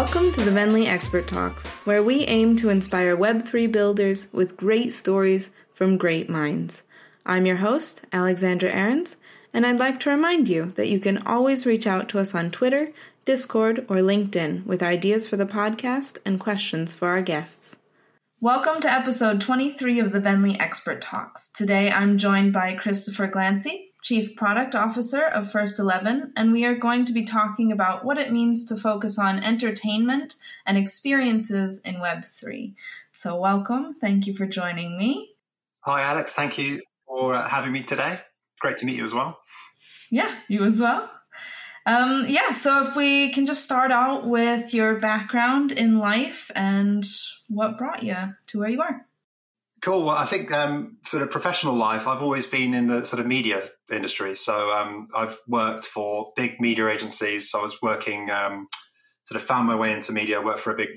Welcome to the Venly Expert Talks, where we aim to inspire Web3 builders with great stories from great minds. I'm your host, Alexandra Ahrens, and I'd like to remind you that you can always reach out to us on Twitter, Discord, or LinkedIn with ideas for the podcast and questions for our guests. Welcome to episode 23 of the Venly Expert Talks. Today I'm joined by Christopher Glancy, Chief Product Officer of First 11, and we are going to be talking about what it means to focus on entertainment and experiences in Web3. So welcome. Thank you for joining me. Hi, Alex. Thank you for having me today. Great to meet you as well. Yeah, you as well. So if we can just start out with your background in life and what brought you to where you are. Cool. Well, I think sort of professional life, I've always been in the sort of media industry. So I've worked for big media agencies. So I was working, sort of found my way into media, worked for a big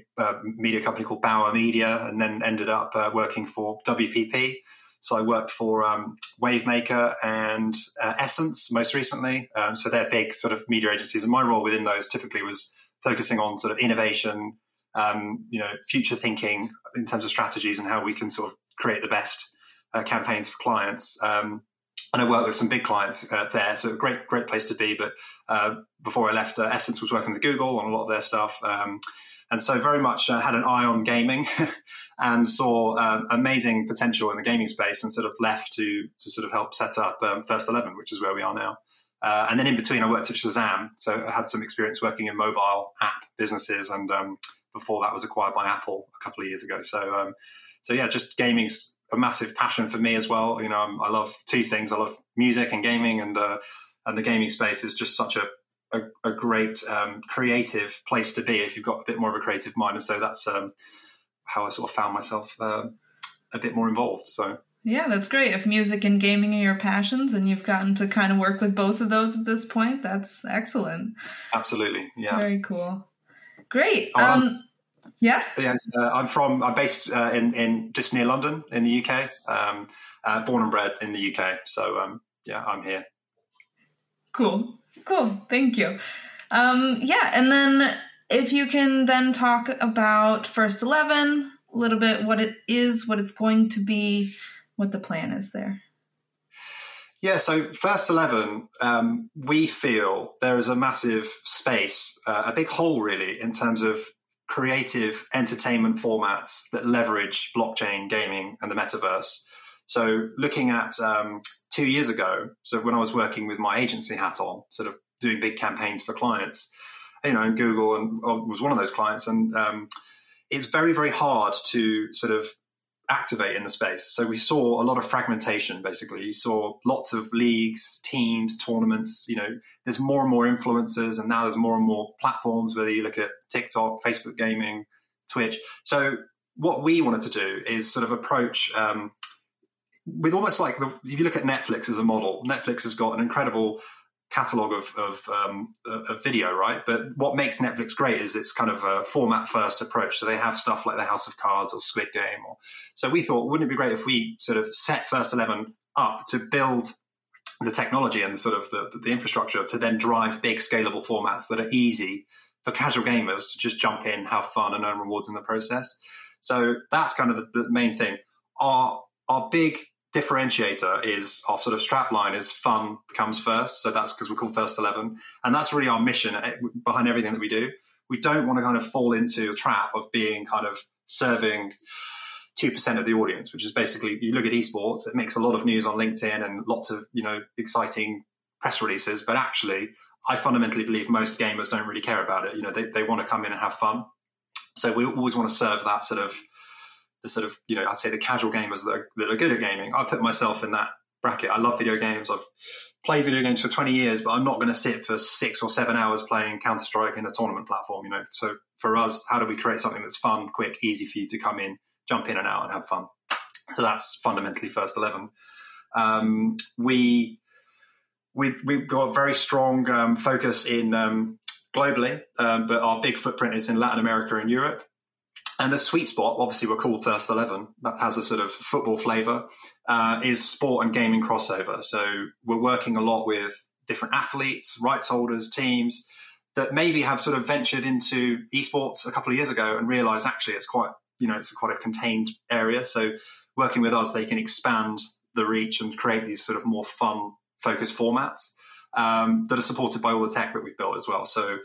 media company called Bauer Media, and then ended up working for WPP. So I worked for Wavemaker and Essence most recently. So they're big sort of media agencies. And my role within those typically was focusing on sort of innovation, future thinking in terms of strategies and how we can sort of create the best campaigns for clients. And I worked with some big clients there, so a great place to be. But before I left, Essence was working with Google on a lot of their stuff. And so very much had an eye on gaming and saw amazing potential in the gaming space and sort of left to sort of help set up First 11, which is where we are now. And then in between, I worked at Shazam. So I had some experience working in mobile app businesses. And before that was acquired by Apple a couple of years ago. So just gaming's a massive passion for me as well. You know, I love two things. I love music and gaming, and the gaming space is just such a great creative place to be if you've got a bit more of a creative mind. And so that's how I sort of found myself a bit more involved. So yeah, that's great. If music and gaming are your passions, and you've gotten to kind of work with both of those at this point, that's excellent. Absolutely, yeah. Very cool. Great. I'm based in just near London in the UK, born and bred in the UK. So, I'm here. Cool. Thank you. And then if you can then talk about First 11, a little bit what it is, what it's going to be, what the plan is there. Yeah, so First 11, we feel there is a massive space, a big hole really, in terms of creative entertainment formats that leverage blockchain, gaming, and the metaverse. So looking at 2 years ago, so when I was working with my agency hat on, sort of doing big campaigns for clients, you know, and Google was one of those clients, and it's very, very hard to sort of activate in the space. So we saw a lot of fragmentation, basically. You saw lots of leagues, teams, tournaments. You know, there's more and more influencers, and now there's more and more platforms, whether you look at TikTok, Facebook gaming, Twitch. So what we wanted to do is sort of approach with almost like, if you look at Netflix as a model, Netflix has got an incredible catalogue of video, right? But what makes Netflix great is it's kind of a format-first approach. So they have stuff like the House of Cards or Squid Game. So we thought, wouldn't it be great if we sort of set First 11 up to build the technology and the sort of the infrastructure to then drive big scalable formats that are easy for casual gamers to just jump in, have fun, and earn rewards in the process. So that's kind of the main thing. Our big differentiator is our sort of strap line is fun comes first. So that's because we're called First 11. And that's really our mission behind everything that we do. We don't want to kind of fall into a trap of being kind of serving 2% of the audience, which is basically, you look at esports, it makes a lot of news on LinkedIn and lots of, you know, exciting press releases. But actually, I fundamentally believe most gamers don't really care about it. You know, they want to come in and have fun. So we always want to serve that sort of, the sort of, you know, I'd say the casual gamers that are good at gaming. I put myself in that bracket. I love video games. I've played video games for 20 years, but I'm not going to sit for 6 or 7 hours playing Counter-Strike in a tournament platform, you know. So for us, how do we create something that's fun, quick, easy for you to come in, jump in and out and have fun? So that's fundamentally First 11. We've got a very strong focus in globally, but our big footprint is in Latin America and Europe. And the sweet spot, obviously we're called First 11, that has a sort of football flavour, is sport and gaming crossover. So we're working a lot with different athletes, rights holders, teams, that maybe have sort of ventured into esports a couple of years ago and realized actually it's quite, you know, it's quite a contained area. So working with us, they can expand the reach and create these sort of more fun focused formats that are supported by all the tech that we've built as well. So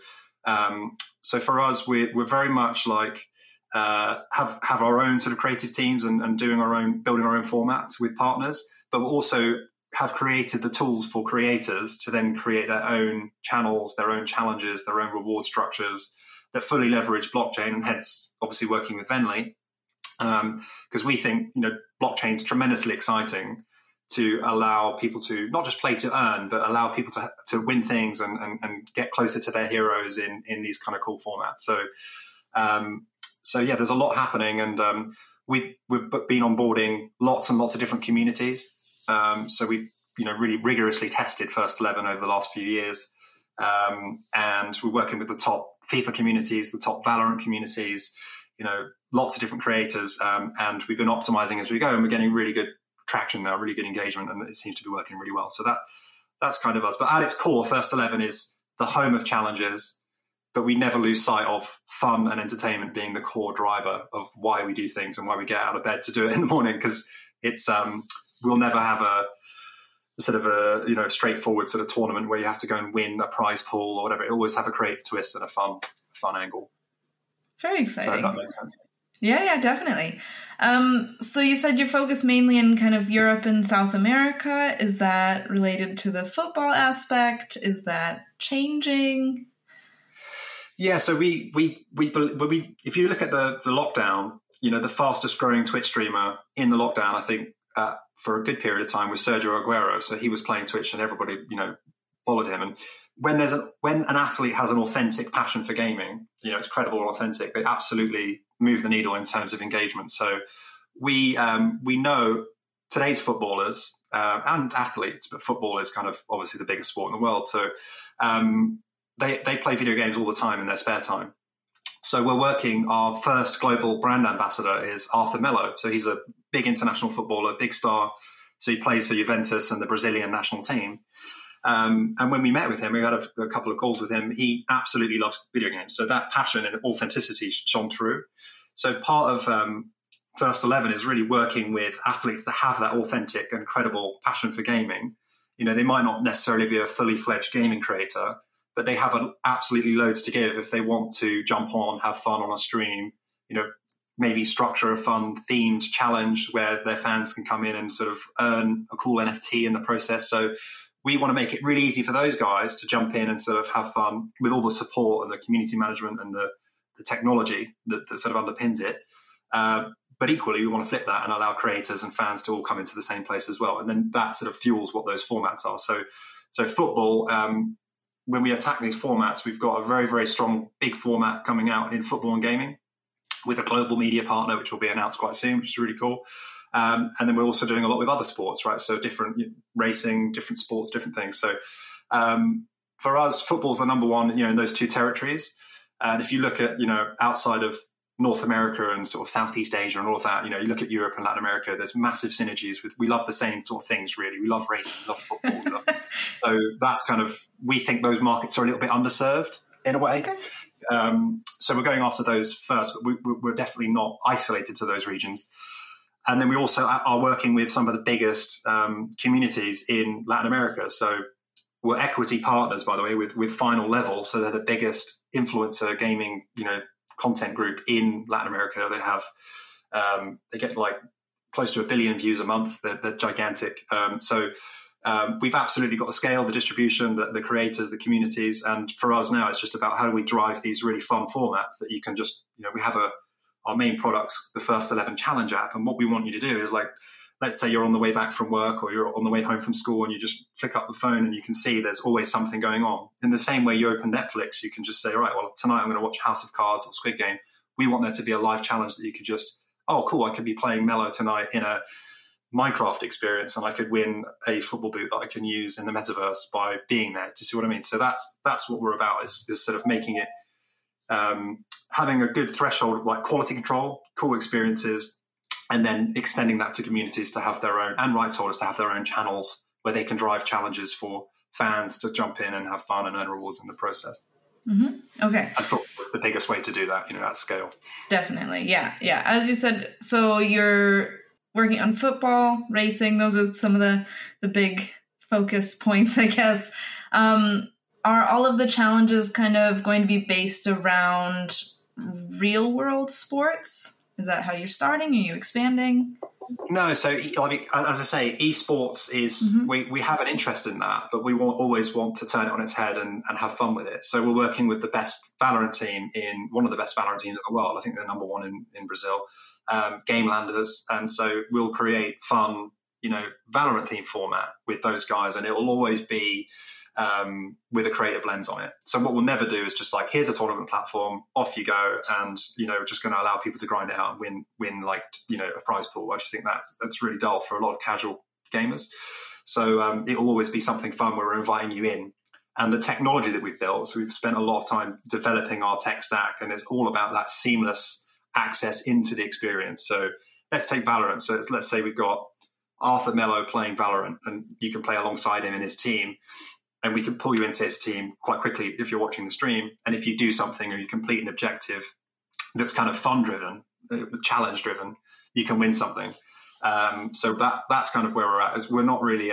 so for us, we're very much like have our own sort of creative teams and doing our own, building our own formats with partners, but we also have created the tools for creators to then create their own channels, their own challenges, their own reward structures that fully leverage blockchain, and hence obviously working with Venly, because we think, you know, blockchain's tremendously exciting to allow people to not just play to earn, but allow people to win things and get closer to their heroes in these kind of cool formats. So so yeah, there's a lot happening, and we've been onboarding lots and lots of different communities. So we, you know, really rigorously tested First 11 over the last few years, and we're working with the top FIFA communities, the top Valorant communities, you know, lots of different creators, and we've been optimizing as we go, and we're getting really good traction now, really good engagement, and it seems to be working really well. So that's kind of us. But at its core, First 11 is the home of challenges, but we never lose sight of fun and entertainment being the core driver of why we do things and why we get out of bed to do it in the morning, because it's we'll never have a you know, straightforward sort of tournament where you have to go and win a prize pool or whatever. It always have a creative twist and a fun angle. Very exciting. So that makes sense. Yeah, definitely. So you said you're focused mainly in kind of Europe and South America. Is that related to the football aspect? Is that changing? Yeah, so we if you look at the lockdown, you know, the fastest growing Twitch streamer in the lockdown, I think, for a good period of time was Sergio Aguero. So he was playing Twitch and everybody, you know, followed him. And when an athlete has an authentic passion for gaming, you know, it's credible and authentic, they absolutely move the needle in terms of engagement. So we know today's footballers and athletes, but football is kind of obviously the biggest sport in the world. So they play video games all the time in their spare time. So we're working, our first global brand ambassador is Arthur Melo. So he's a big international footballer, big star. So he plays for Juventus and the Brazilian national team. And when we met with him, we had a couple of calls with him. He absolutely loves video games. So that passion and authenticity shone through. So part of First 11 is really working with athletes that have that authentic and credible passion for gaming. You know, they might not necessarily be a fully fledged gaming creator, but they have absolutely loads to give if they want to jump on, have fun on a stream, you know, maybe structure a fun themed challenge where their fans can come in and sort of earn a cool NFT in the process. So we want to make it really easy for those guys to jump in and sort of have fun with all the support and the community management and the technology that sort of underpins it. But equally, we want to flip that and allow creators and fans to all come into the same place as well. And then that sort of fuels what those formats are. So football, when we attack these formats, we've got a very, very strong big format coming out in football and gaming with a global media partner, which will be announced quite soon, which is really cool. And then we're also doing a lot with other sports, right? So different racing, different sports, different things. So for us, football's the number one, you know, in those two territories. And if you look at, you know, outside of North America and sort of Southeast Asia and all of that, you know, you look at Europe and Latin America, there's massive synergies we love the same sort of things, really. We love racing, we love football. So that's kind of, we think those markets are a little bit underserved in a way. Okay. So we're going after those first, but we're definitely not isolated to those regions. And then we also are working with some of the biggest communities in Latin America. So we're equity partners, by the way, with Final Level. So they're the biggest influencer gaming, you know, content group in Latin America. They have, they get like close to 1 billion views a month. They're gigantic. We've absolutely got the scale, the distribution, the creators, the communities. And for us now, it's just about how do we drive these really fun formats that you can just, you know, we have our main products, the First 11 Challenge app. And what we want you to do is, like, let's say you're on the way back from work or you're on the way home from school and you just flick up the phone and you can see there's always something going on. In the same way you open Netflix, you can just say, all right, well, tonight I'm going to watch House of Cards or Squid Game. We want there to be a live challenge that you could just, oh, cool, I could be playing Mello tonight in a Minecraft experience and I could win a football boot that I can use in the metaverse by being there. Do you see what I mean? So that's what we're about is sort of making it, having a good threshold of like quality control, cool experiences, and then extending that to communities to have their own, and rights holders to have their own channels where they can drive challenges for fans to jump in and have fun and earn rewards in the process. Mm-hmm. Okay. I thought the biggest way to do that, at scale. Definitely. Yeah. Yeah. As you said, so you're working on football, racing. Those are some of the big focus points, I guess. Are all of the challenges kind of going to be based around real world sports? Is that how you're starting? Are you expanding? No, so as I say, esports is, mm-hmm. we have an interest in that, but we always want to turn it on its head and have fun with it. So we're working with the best Valorant team one of the best Valorant teams in the world. I think they're number one in Brazil, Gamelanders. And so we'll create fun, Valorant theme format with those guys. And it will always be with a creative lens on it. So what we'll never do is just here's a tournament platform, off you go, and just going to allow people to grind it out and win a prize pool. I just think that's really dull for a lot of casual gamers. So it'll always be something fun where we're inviting you in. And the technology that we've built, so we've spent a lot of time developing our tech stack, and it's all about that seamless access into the experience. So let's take Valorant. So let's say we've got Arthur Melo playing Valorant, and you can play alongside him in his team. And we can pull you into his team quite quickly if you're watching the stream. And if you do something or you complete an objective that's kind of fun-driven, challenge-driven, you can win something. So that's kind of where we're at. We're not really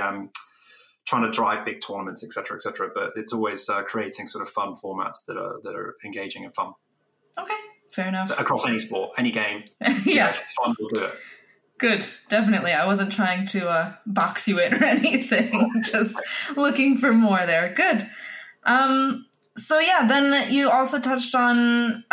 trying to drive big tournaments, et cetera, but it's always creating sort of fun formats that are engaging and fun. Okay, fair enough. So across any sport, any game. Yeah. If it's fun, we'll do it. Good, definitely. I wasn't trying to box you in or anything, just looking for more there. Good. So yeah, then you also touched on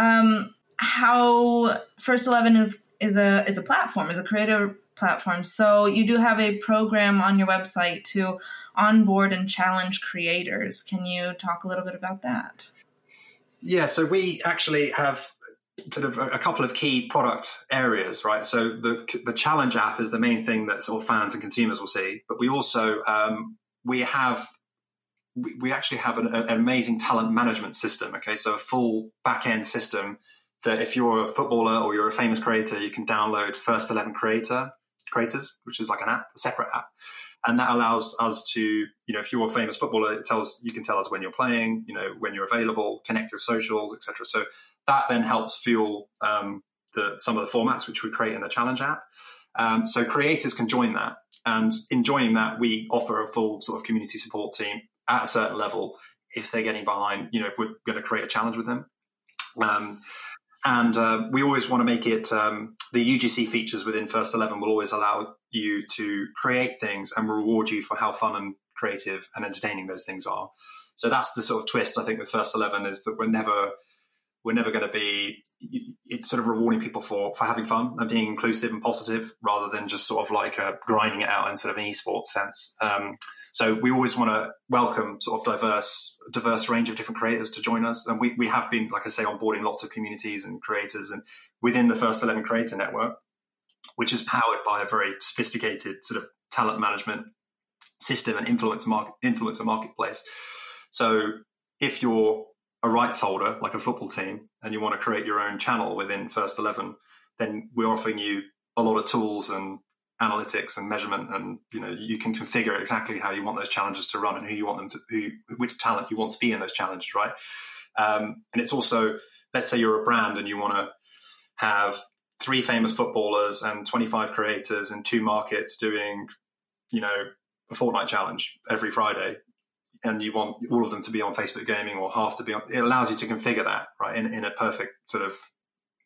how First 11 is a platform, is a creator platform. So you do have a program on your website to onboard and challenge creators. Can you talk a little bit about that? Yeah, so we actually have sort of a couple of key product areas, right? So the challenge app is the main thing that sort of fans and consumers will see, but we also we actually have an amazing talent management system. Okay, so a full back end system that if you're a footballer or you're a famous creator, you can download First 11 creators, which is like an app, a separate app, and that allows us to, if you're a famous footballer, you can tell us when you're playing, when you're available, connect your socials, etc. So that then helps fuel some of the formats which we create in the Challenge app. So creators can join that. And in joining that, we offer a full sort of community support team at a certain level. If they're getting behind, if we're going to create a challenge with them. And we always want to make it, the UGC features within First 11 will always allow you to create things and reward you for how fun and creative and entertaining those things are. So that's the sort of twist, I think, with First 11 is that we're never going to be, it's sort of rewarding people for having fun and being inclusive and positive rather than just sort of grinding it out in sort of an esports sense. So we always want to welcome sort of diverse range of different creators to join us. And we have been, like I say, onboarding lots of communities and creators and within the First 11 Creator Network, which is powered by a very sophisticated sort of talent management system and influencer marketplace. So if you're a rights holder, like a football team, and you want to create your own channel within First 11, then we're offering you a lot of tools and analytics and measurement, and you can configure exactly how you want those challenges to run and who you want them to, which talent you want to be in those challenges, right? And it's also, let's say you're a brand and you want to have 3 famous footballers and 25 creators in 2 markets doing, a Fortnite challenge every Friday. And you want all of them to be on Facebook Gaming or half to be on, it allows you to configure that, right, in a perfect sort of,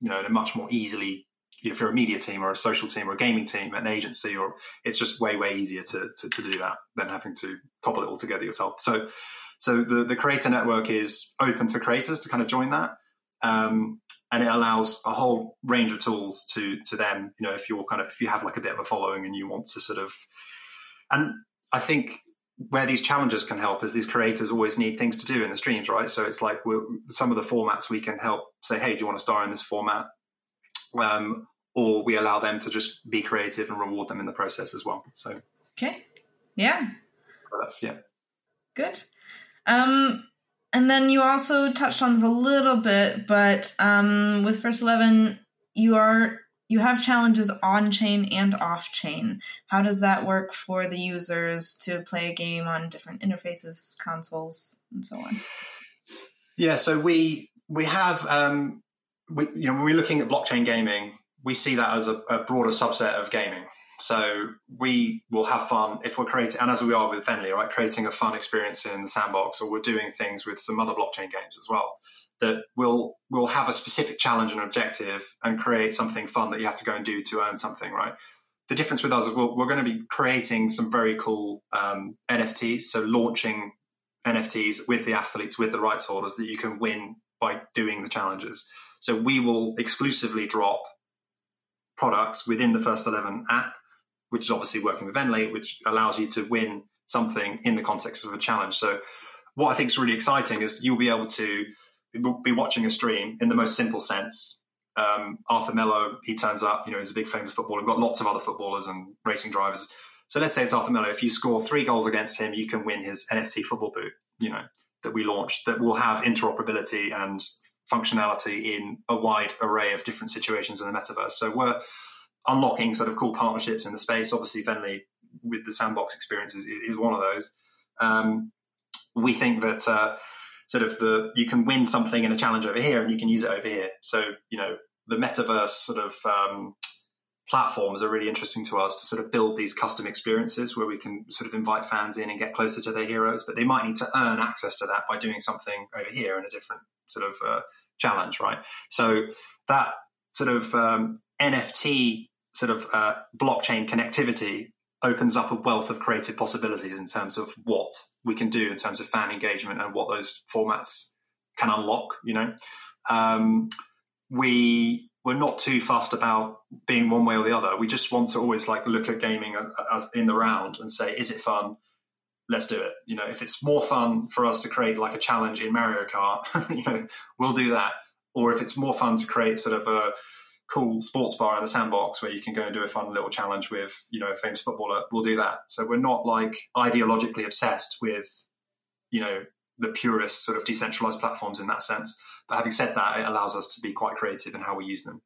in a much more easily, if you're a media team or a social team or a gaming team, an agency, or it's just way, way easier to do that than having to cobble it all together yourself. So the Creator Network is open for creators to kind of join that. And it allows a whole range of tools to them, if you have a bit of a following and you want to sort of, and I think, where these challenges can help is these creators always need things to do in the streams, right? So it's some of the formats we can help say, hey, do you want to star in this format? Or we allow them to just be creative and reward them in the process as well. So, okay. Yeah. So that's, yeah. Good. And then you also touched on this a little bit, but with First 11, you have challenges on-chain and off-chain. How does that work for the users to play a game on different interfaces, consoles, and so on? Yeah, so we have, when we're looking at blockchain gaming, we see that as a broader subset of gaming. So we will have fun if we're creating, and as we are with Venly, right, creating a fun experience in the sandbox, or we're doing things with some other blockchain games as well, that will have a specific challenge and objective and create something fun that you have to go and do to earn something, right? The difference with us is we're going to be creating some very cool NFTs, so launching NFTs with the athletes, with the rights holders, that you can win by doing the challenges. So we will exclusively drop products within the First 11 app, which is obviously working with Venly, which allows you to win something in the context of a challenge. So what I think is really exciting is you'll be able to be watching a stream in the most simple sense. Arthur Melo, he turns up, he's a big famous footballer. We've got lots of other footballers and racing drivers. So let's say it's Arthur Melo. If you score 3 goals against him, you can win his NFT football boot, that we launched, that will have interoperability and functionality in a wide array of different situations in the metaverse. So we're unlocking sort of cool partnerships in the space. Obviously, Venly with the sandbox experience is one of those. We think that you can win something in a challenge over here and you can use it over here. So, the metaverse platforms are really interesting to us to sort of build these custom experiences where we can sort of invite fans in and get closer to their heroes, but they might need to earn access to that by doing something over here in a different sort of challenge, right? So that sort of NFT sort of blockchain connectivity opens up a wealth of creative possibilities in terms of what we can do in terms of fan engagement and what those formats can unlock, We're not too fussed about being one way or the other. We just want to always look at gaming as in the round and say, is it fun? Let's do it. If it's more fun for us to create a challenge in Mario Kart, we'll do that. Or if it's more fun to create sort of a cool sports bar in the sandbox where you can go and do a fun little challenge with, a famous footballer, we'll do that. So we're not ideologically obsessed with, the purest sort of decentralized platforms in that sense. But having said that, it allows us to be quite creative in how we use them,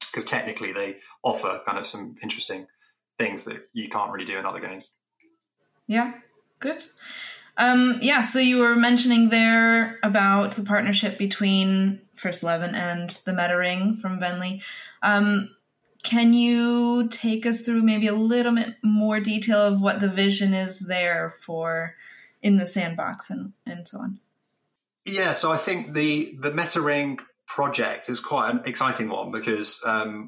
because technically they offer kind of some interesting things that you can't really do in other games. Yeah, good. So you were mentioning there about the partnership between First 11 and the Meta Ring from Venly. Can you take us through maybe a little bit more detail of what the vision is there for in the sandbox and so on? Yeah, so I think the Meta Ring project is quite an exciting one because I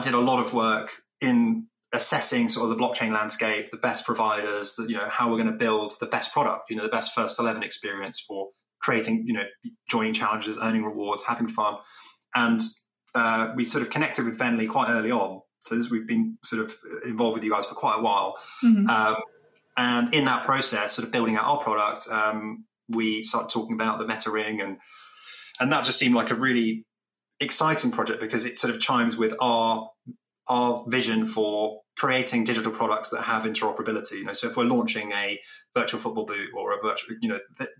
did a lot of work in assessing sort of the blockchain landscape, the best providers, how we're going to build the best product, the best First 11 experience for creating, joining challenges, earning rewards, having fun. And we sort of connected with Venly quite early on. So we've been sort of involved with you guys for quite a while. Mm-hmm. And in that process, sort of building out our product, we started talking about the Meta Ring and that just seemed like a really exciting project because it sort of chimes with our vision for creating digital products that have interoperability. So if we're launching a virtual football boot or a virtual,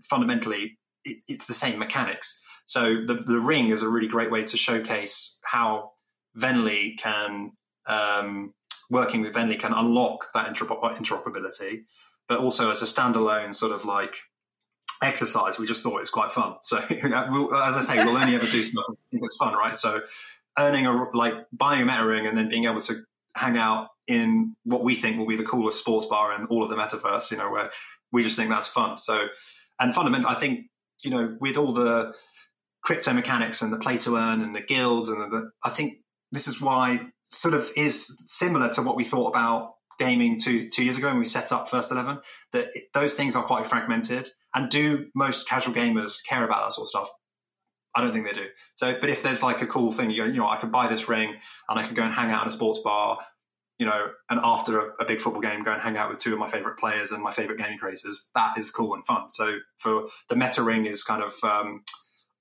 fundamentally it's the same mechanics. So the ring is a really great way to showcase how Venly can, working with Venly can unlock that interoperability, but also as a standalone sort of exercise, we just thought it's quite fun. So as I say, we'll only ever do stuff that's fun, right? So earning buying a Meta Ring and then being able to hang out in what we think will be the coolest sports bar in all of the metaverse, where we just think that's fun. So, and fundamentally, I think, with all the crypto mechanics and the play to earn and the guilds, and I think this is why sort of is similar to what we thought about gaming two years ago when we set up First 11, that those things are quite fragmented. And do most casual gamers care about that sort of stuff? I don't think they do. So, but if there's a cool thing, I can buy this ring and I can go and hang out in a sports bar, and after a big football game, go and hang out with 2 of my favorite players and my favorite gaming creators, that is cool and fun. So for the Meta Ring is kind of,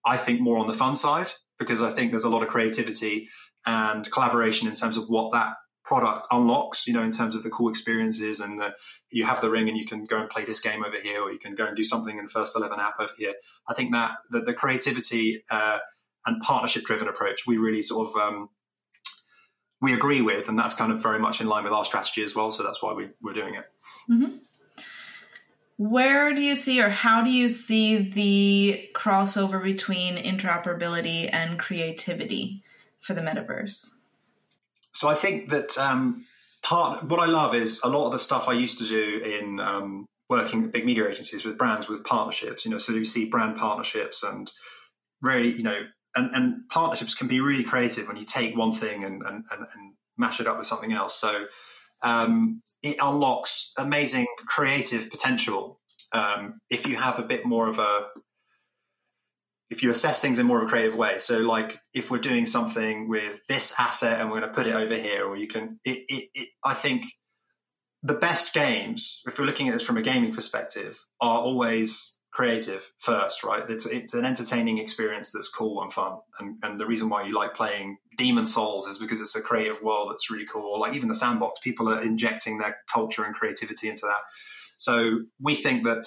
I think, more on the fun side, because I think there's a lot of creativity and collaboration in terms of what that product unlocks, in terms of the cool experiences and you have the ring and you can go and play this game over here, or you can go and do something in the First 11 app over here. I think that the creativity and partnership driven approach, we really sort of, we agree with, and that's kind of very much in line with our strategy as well. So that's why we're doing it. Mm-hmm. Where do you see, or how do you see the crossover between interoperability and creativity for the metaverse? So I think that what I love is a lot of the stuff I used to do in working at big media agencies with brands, with partnerships, you know, so you see brand partnerships and very, you know, and partnerships can be really creative when you take one thing and mash it up with something else. So it unlocks amazing creative potential if you have a bit more of a, if you assess things in more of a creative way. So like if we're doing something with this asset and we're going to put it over here, or you can, I think the best games, if we're looking at this from a gaming perspective, are always creative first, right? It's an entertaining experience that's cool and fun. And the reason why you like playing Demon Souls is because it's a creative world that's really cool. Like even the Sandbox, people are injecting their culture and creativity into that. So we think that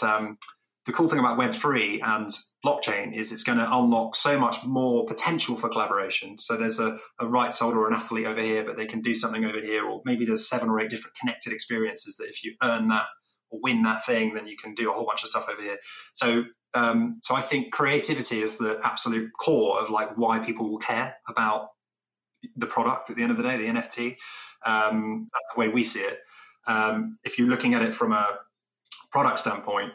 the cool thing about Web3 and blockchain is it's going to unlock so much more potential for collaboration. So there's a rights holder or an athlete over here, but they can do something over here, or maybe there's 7 or 8 different connected experiences that if you earn that or win that thing, then you can do a whole bunch of stuff over here. So so I think creativity is the absolute core of like why people will care about the product at the end of the day, the NFT. That's the way we see it. If you're looking at it from a product standpoint,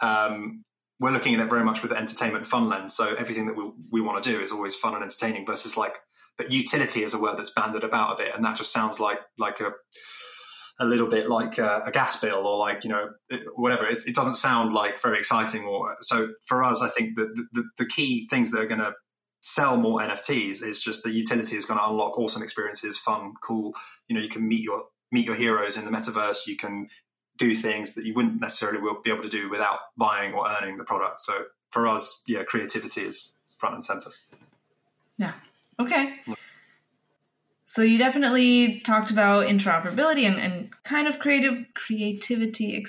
we're looking at it very much with the entertainment fun lens. So everything that we want to do is always fun and entertaining versus like, but utility is a word that's bandied about a bit. And that just sounds like a little bit like a gas bill or like, you know, whatever. It doesn't sound like very exciting. Or so for us, I think that the key things that are going to sell more NFTs is just the utility is going to unlock awesome experiences, fun, cool. You know, you can meet your heroes in the metaverse. You can do things that you wouldn't necessarily be able to do without buying or earning the product. So for us, yeah, creativity is front and center. Yeah. Okay. So you definitely talked about interoperability and kind of creativity,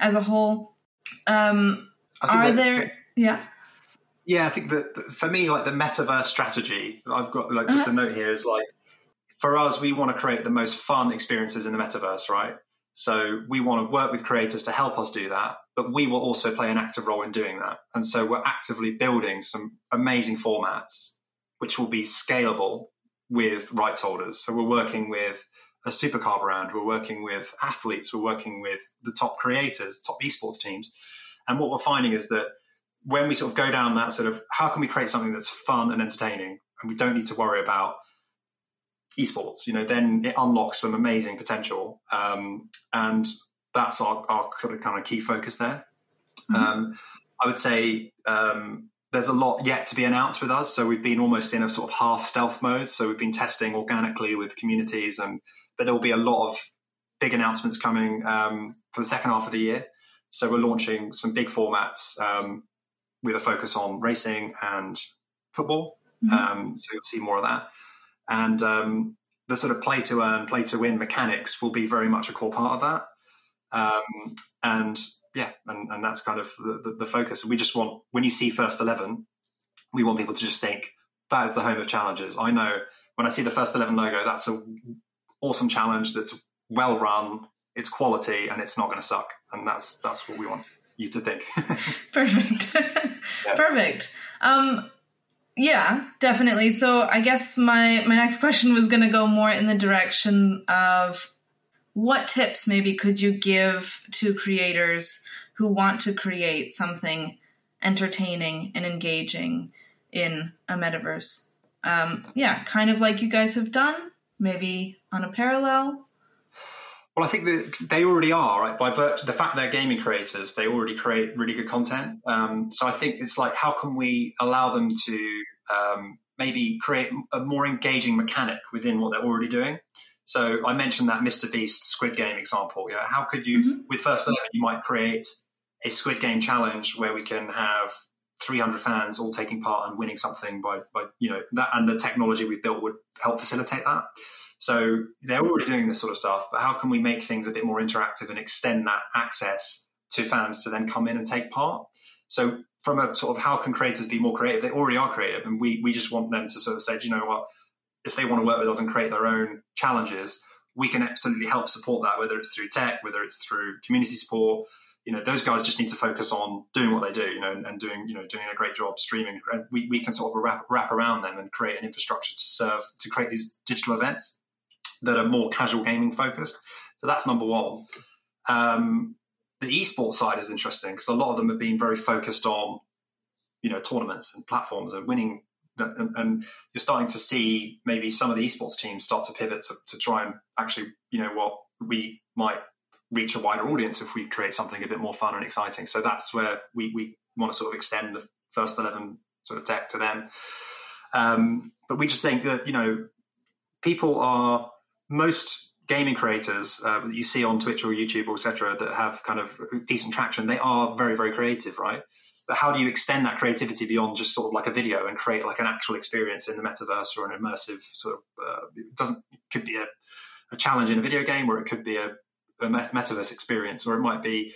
as a whole. Yeah, I think that for me, like the metaverse strategy, I've got like just a note here is like, for us, we want to create the most fun experiences in the metaverse, right? So we want to work with creators to help us do that, but we will also play an active role in doing that. And so we're actively building some amazing formats, which will be scalable with rights holders. So we're working with a supercar brand, we're working with athletes, we're working with the top creators, top esports teams. And what we're finding is that when we sort of go down that sort of, how can we create something that's fun and entertaining and we don't need to worry about esports, you know, then it unlocks some amazing potential. And that's our sort of kind of key focus there. Mm-hmm. I would say, there's a lot yet to be announced with us. So we've been almost in a sort of half stealth mode. So we've been testing organically with communities, but there'll be a lot of big announcements coming for the second half of the year. So we're launching some big formats with a focus on racing and football. Mm-hmm. So you'll see more of that. And the sort of play to earn, play to win mechanics will be very much a core part of that. And that's kind of the focus. We just want, when you see First 11, we want people to just think, that is the home of challenges. I know when I see the First 11 logo, that's an awesome challenge that's well run, it's quality, and it's not going to suck. And that's what we want you to think. Perfect. Yeah. Perfect. Yeah, definitely. So I guess my next question was going to go more in the direction of, what tips maybe could you give to creators who want to create something entertaining and engaging in a metaverse? Kind of like you guys have done, maybe on a parallel. Well, I think that they already are, right? By virtue of the fact they're gaming creators, they already create really good content. So I think it's like, how can we allow them to maybe create a more engaging mechanic within what they're already doing? So I mentioned that Mr. Beast Squid Game example. You know, how could you, mm-hmm. with First Eleven, you might create a Squid Game challenge where we can have 300 fans all taking part and winning something by you know, that, and the technology we've built would help facilitate that. So they're already doing this sort of stuff, but how can we make things a bit more interactive and extend that access to fans to then come in and take part? So from a sort of, how can creators be more creative? They already are creative, and we just want them to sort of say, do you know what? If they want to work with us and create their own challenges, we can absolutely help support that, whether it's through tech, whether it's through community support, you know, those guys just need to focus on doing what they do, you know, and doing, you know, doing a great job streaming. And we can sort of wrap around them and create an infrastructure to serve, to create these digital events that are more casual gaming focused. So that's number one. The esports side is interesting because a lot of them have been very focused on, you know, tournaments and platforms and winning. And you're starting to see maybe some of the esports teams start to pivot to try and actually, you know, what we might reach a wider audience if we create something a bit more fun and exciting. So that's where we want to sort of extend the First 11 sort of tech to them. But we just think that, you know, people are, most gaming creators that you see on Twitch or YouTube or et cetera that have kind of decent traction, they are very, very creative, right? But how do you extend that creativity beyond just sort of like a video and create like an actual experience in the metaverse or an immersive sort of, it doesn't, it could be a challenge in a video game, or it could be a metaverse experience, or it might be,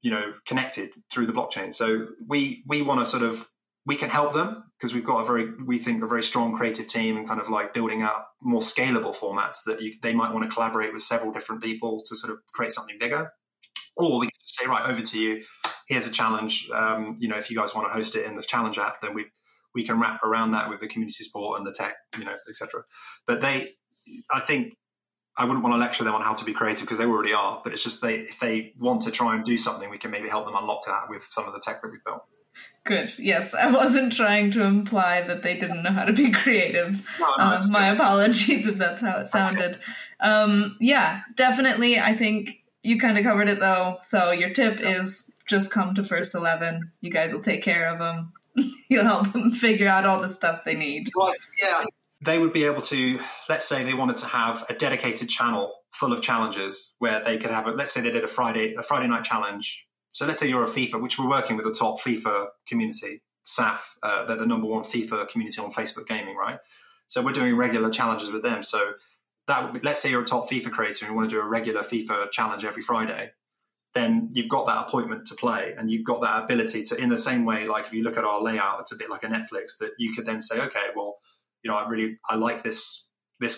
you know, connected through the blockchain. So we want to sort of, we can help them because we've got we think a very strong creative team and kind of like building out more scalable formats that they might want to collaborate with several different people to sort of create something bigger. Or we can just say, right, over to you. Here's a challenge. You know, if you guys want to host it in the challenge app, then we can wrap around that with the community support and the tech, you know, et cetera. But I think I wouldn't want to lecture them on how to be creative because they already are. But it's just if they want to try and do something, we can maybe help them unlock that with some of the tech that we've built. Good. Yes, I wasn't trying to imply that they didn't know how to be creative. No, my apologies if that's how it sounded. Yeah, definitely. I think you kind of covered it though. So your tip is just come to First 11. You guys will take care of them. You'll help them figure out all the stuff they need. Well, yeah, they would be able to, let's say they wanted to have a dedicated channel full of challenges where they could have, let's say they did a Friday night challenge. So let's say you're a FIFA, which we're working with the top FIFA community, SAF. They're the number one FIFA community on Facebook gaming, right? So we're doing regular challenges with them. So that would be, let's say you're a top FIFA creator and you want to do a regular FIFA challenge every Friday, then you've got that appointment to play and you've got that ability to, in the same way, like if you look at our layout, it's a bit like a Netflix, that you could then say, okay, well, you know, I like this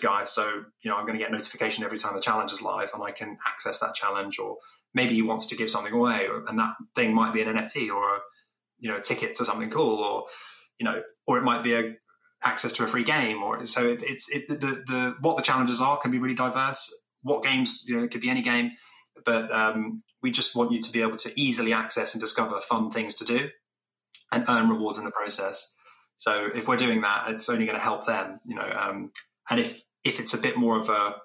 guy. So, you know, I'm going to get notification every time the challenge is live and I can access that challenge. Or maybe he wants to give something away, and that thing might be an NFT or, you know, a ticket to something cool, or, you know, or it might be access to a free game. Or so what the challenges are can be really diverse. What games, you know, it could be any game, but we just want you to be able to easily access and discover fun things to do and earn rewards in the process. So if we're doing that, it's only going to help them, you know. And if it's a bit more of a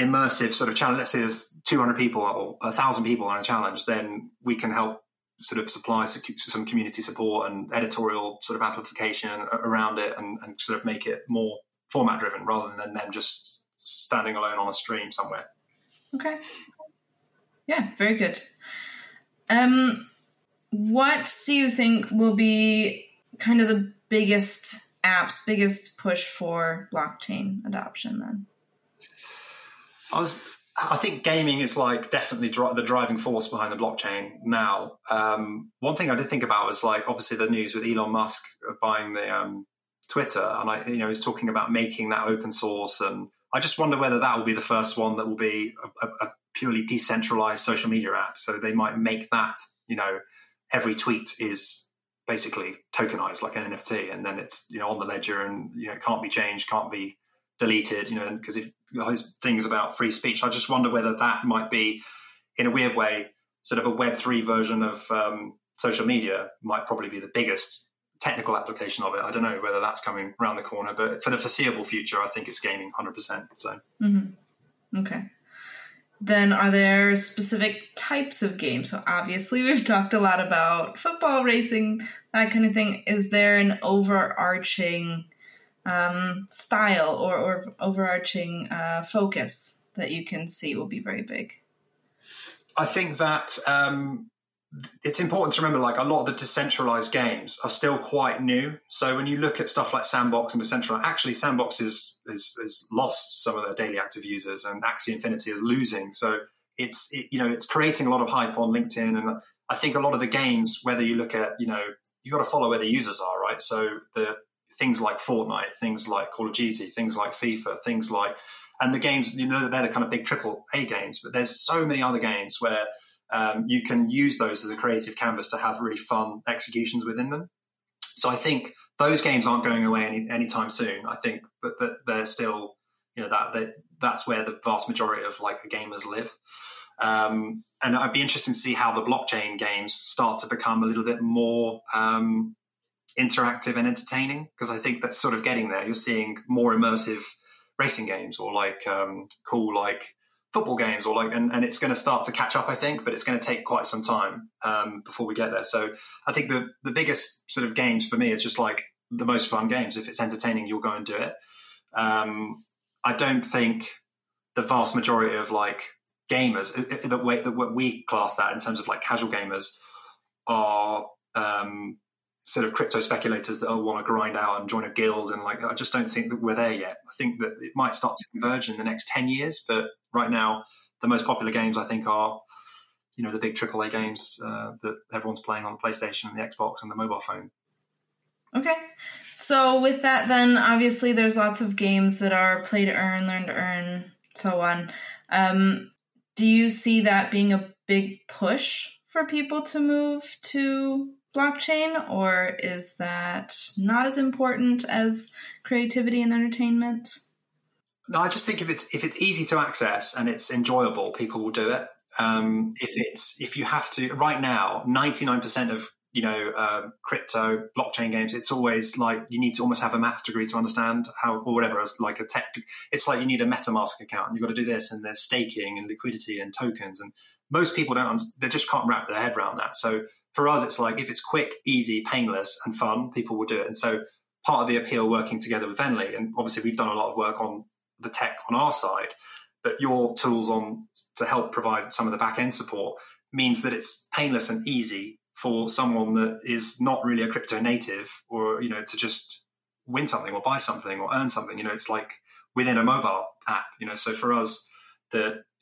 immersive sort of challenge, let's say there's 200 people or 1,000 people on a challenge, then we can help sort of supply some community support and editorial sort of amplification around it, and sort of make it more format driven rather than them just standing alone on a stream somewhere. Okay. Yeah, very good. What do you think will be kind of the biggest push for blockchain adoption then? I think gaming is like definitely the driving force behind the blockchain now. One thing I did think about was like obviously the news with Elon Musk buying the Twitter, and I, you know, he's talking about making that open source, and I just wonder whether that will be the first one that will be a purely decentralized social media app. So they might make that, you know, every tweet is basically tokenized like an NFT, and then it's, you know, on the ledger, and, you know, it can't be changed, can't be deleted, you know, because if those things about free speech, I just wonder whether that might be, in a weird way, sort of a Web3 version of social media might probably be the biggest technical application of it. I don't know whether that's coming around the corner, but for the foreseeable future, I think it's gaming 100%. So, mm-hmm. Okay. Then are there specific types of games? So obviously we've talked a lot about football, racing, that kind of thing. Is there an overarching style or overarching focus that you can see will be very big? I think that it's important to remember, like, a lot of the decentralized games are still quite new. So when you look at stuff like Sandbox and Decentraland, actually Sandbox is lost some of their daily active users, and Axie Infinity is losing. So it's creating a lot of hype on LinkedIn. And I think a lot of the games, whether you look at, you know, you got to follow where the users are, right? So the things like Fortnite, things like Call of Duty, things like FIFA, things like And the games, you know, they're the kind of big triple A games, but there's so many other games where you can use those as a creative canvas to have really fun executions within them. So I think those games aren't going away anytime soon. I think that they're still, you know, that's where the vast majority of like gamers live. And I'd be interested to see how the blockchain games start to become a little bit more interactive and entertaining, because I think that's sort of getting there. You're seeing more immersive racing games or like cool like football games or like, and it's going to start to catch up, I think, but it's going to take quite some time before we get there. So I think the biggest sort of games for me is just like the most fun games. If it's entertaining, you'll go and do it. I don't think the vast majority of like gamers, the way that we class that in terms of like casual gamers, are sort of crypto speculators that want to grind out and join a guild. And like, I just don't think that we're there yet. I think that it might start to converge in the next 10 years, but right now the most popular games I think are, you know, the big AAA games that everyone's playing on the PlayStation and the Xbox and the mobile phone. Okay. So with that, then obviously there's lots of games that are play to earn, learn to earn, so on. Do you see that being a big push for people to move to blockchain, or is that not as important as creativity and entertainment? No, I just think if it's easy to access and it's enjoyable, people will do it. If you have to, right now, 99% of crypto blockchain games, it's always like you need to almost have a math degree to understand how, or whatever. It's like a tech. It's like you need a MetaMask account and you've got to do this, and there's staking and liquidity and tokens, and most people don't. They just can't wrap their head around that. So for us, it's like if it's quick, easy, painless, and fun, people will do it. And so part of the appeal working together with Venly, and obviously we've done a lot of work on the tech on our side, but your tools on to help provide some of the back-end support means that it's painless and easy for someone that is not really a crypto native or, you know, to just win something or buy something or earn something. You know, it's like within a mobile app, you know. So for us,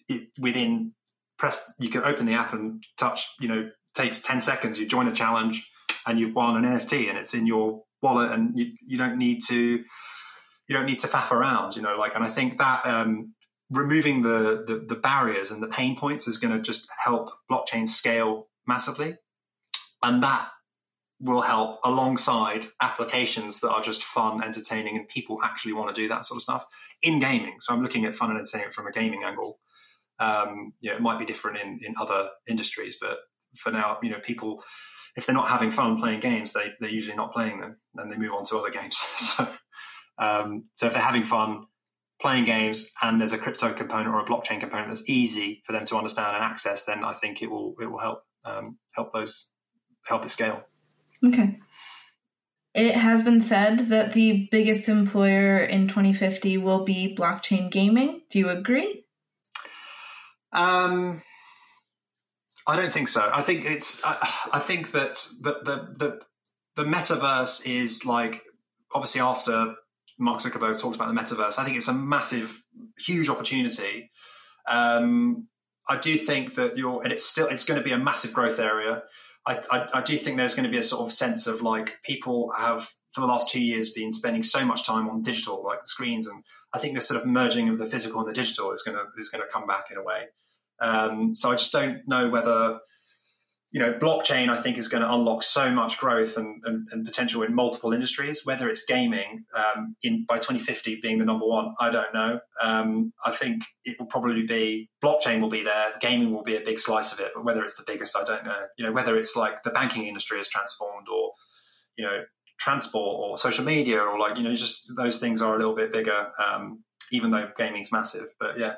you can open the app and touch, you know, takes 10 seconds, you join a challenge and you've won an NFT and it's in your wallet, and you don't need to faff around, you know, like. And I think that removing the barriers and the pain points is going to just help blockchain scale massively, and that will help alongside applications that are just fun, entertaining, and people actually want to do that sort of stuff in gaming. So I'm looking at fun and entertainment from a gaming angle. It might be different in other industries, but for now, you know, people, if they're not having fun playing games, they're usually not playing them, and they move on to other games. So if they're having fun playing games and there's a crypto component or a blockchain component that's easy for them to understand and access, then I think it will help it scale. Okay. It has been said that the biggest employer in 2050 will be blockchain gaming. Do you agree? I don't think so. I think I think that the metaverse is, like, obviously after Mark Zuckerberg talks about the metaverse, I think it's a massive, huge opportunity. I do think that it's going to be a massive growth area. I do think there's going to be a sort of sense of, like, people have for the last 2 years been spending so much time on digital, like the screens, and I think this sort of merging of the physical and the digital is going to come back in a way. So I just don't know whether, you know, blockchain, I think, is going to unlock so much growth and potential in multiple industries. Whether it's gaming by 2050 being the number one, I don't know. I think it will probably be blockchain will be there, gaming will be a big slice of it, but whether it's the biggest, I don't know. You know, whether it's like the banking industry is transformed, or, you know, transport or social media, or, like, you know, just those things are a little bit bigger, even though gaming's massive. But yeah,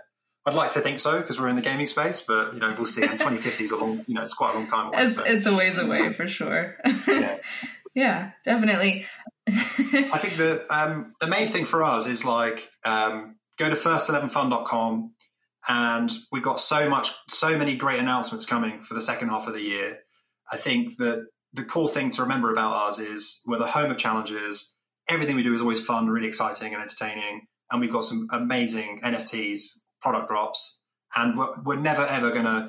I'd like to think so, because we're in the gaming space, but, you know, we'll see. And 2050 is a long, you know, it's quite a long time away. It's a ways away for sure. Yeah. Yeah, definitely. I think the main thing for us is, like, go to first11fun.com, and we've got so many great announcements coming for the second half of the year. I think that the core thing to remember about us is we're the home of challenges. Everything we do is always fun, really exciting and entertaining. And we've got some amazing NFTs, product drops, and we're never gonna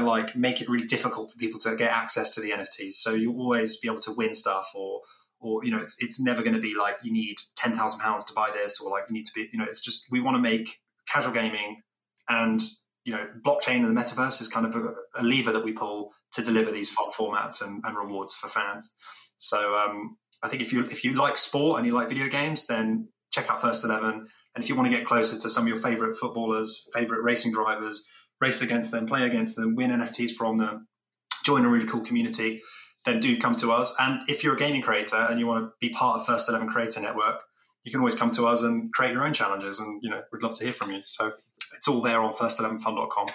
like make it really difficult for people to get access to the NFTs. So you'll always be able to win stuff, or or, you know, it's never going to be like you need £10,000 to buy this, or like you need to be, you know, it's just, we want to make casual gaming, and, you know, blockchain and the metaverse is kind of a lever that we pull to deliver these fun formats and rewards for fans. So I think if you like sport and you like video games, then check out First 11. And if you want to get closer to some of your favorite footballers, favorite racing drivers, race against them, play against them, win NFTs from them, join a really cool community, then do come to us. And if you're a gaming creator and you want to be part of First 11 Creator Network, you can always come to us and create your own challenges. And, you know, we'd love to hear from you. So it's all there on first11fun.com.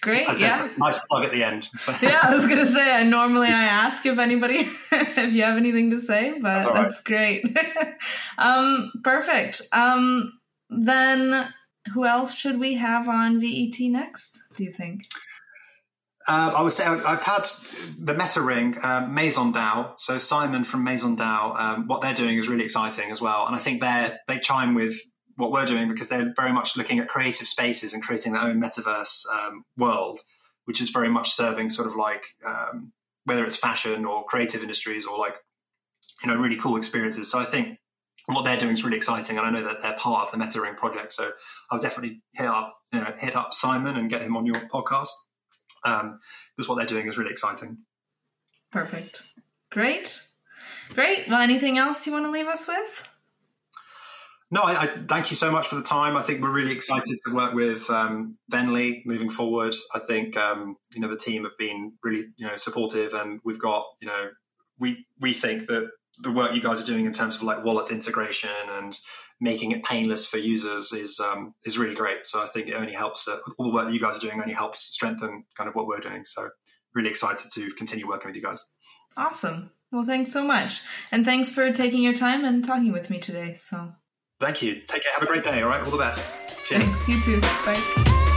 Great, yeah. Nice plug at the end. Yeah, I was going to say, I normally ask if anybody, if you have anything to say, but that's great. Perfect. Then who else should we have on VET next, do you think? I would say I've had the Meta Ring, Maison Dow. So Simon from Maison Dow, what they're doing is really exciting as well. And I think they chime with what we're doing, because they're very much looking at creative spaces and creating their own metaverse world, which is very much serving sort of like, whether it's fashion or creative industries or like, you know, really cool experiences. So I think what they're doing is really exciting. And I know that they're part of the Meta Ring project. So I'll definitely hit up Simon and get him on your podcast. Because what they're doing is really exciting. Perfect. Great. Well, anything else you want to leave us with? No, I thank you so much for the time. I think we're really excited to work with Venly moving forward. I think, you know, the team have been really, you know, supportive, and we've got, you know, we think that the work you guys are doing in terms of like wallet integration and making it painless for users is really great. So I think it only helps, all the work that you guys are doing only helps strengthen kind of what we're doing. So really excited to continue working with you guys. Awesome. Well, thanks so much. And thanks for taking your time and talking with me today. So thank you. Take care. Have a great day. All right. All the best. Cheers. Thanks. You too. Bye.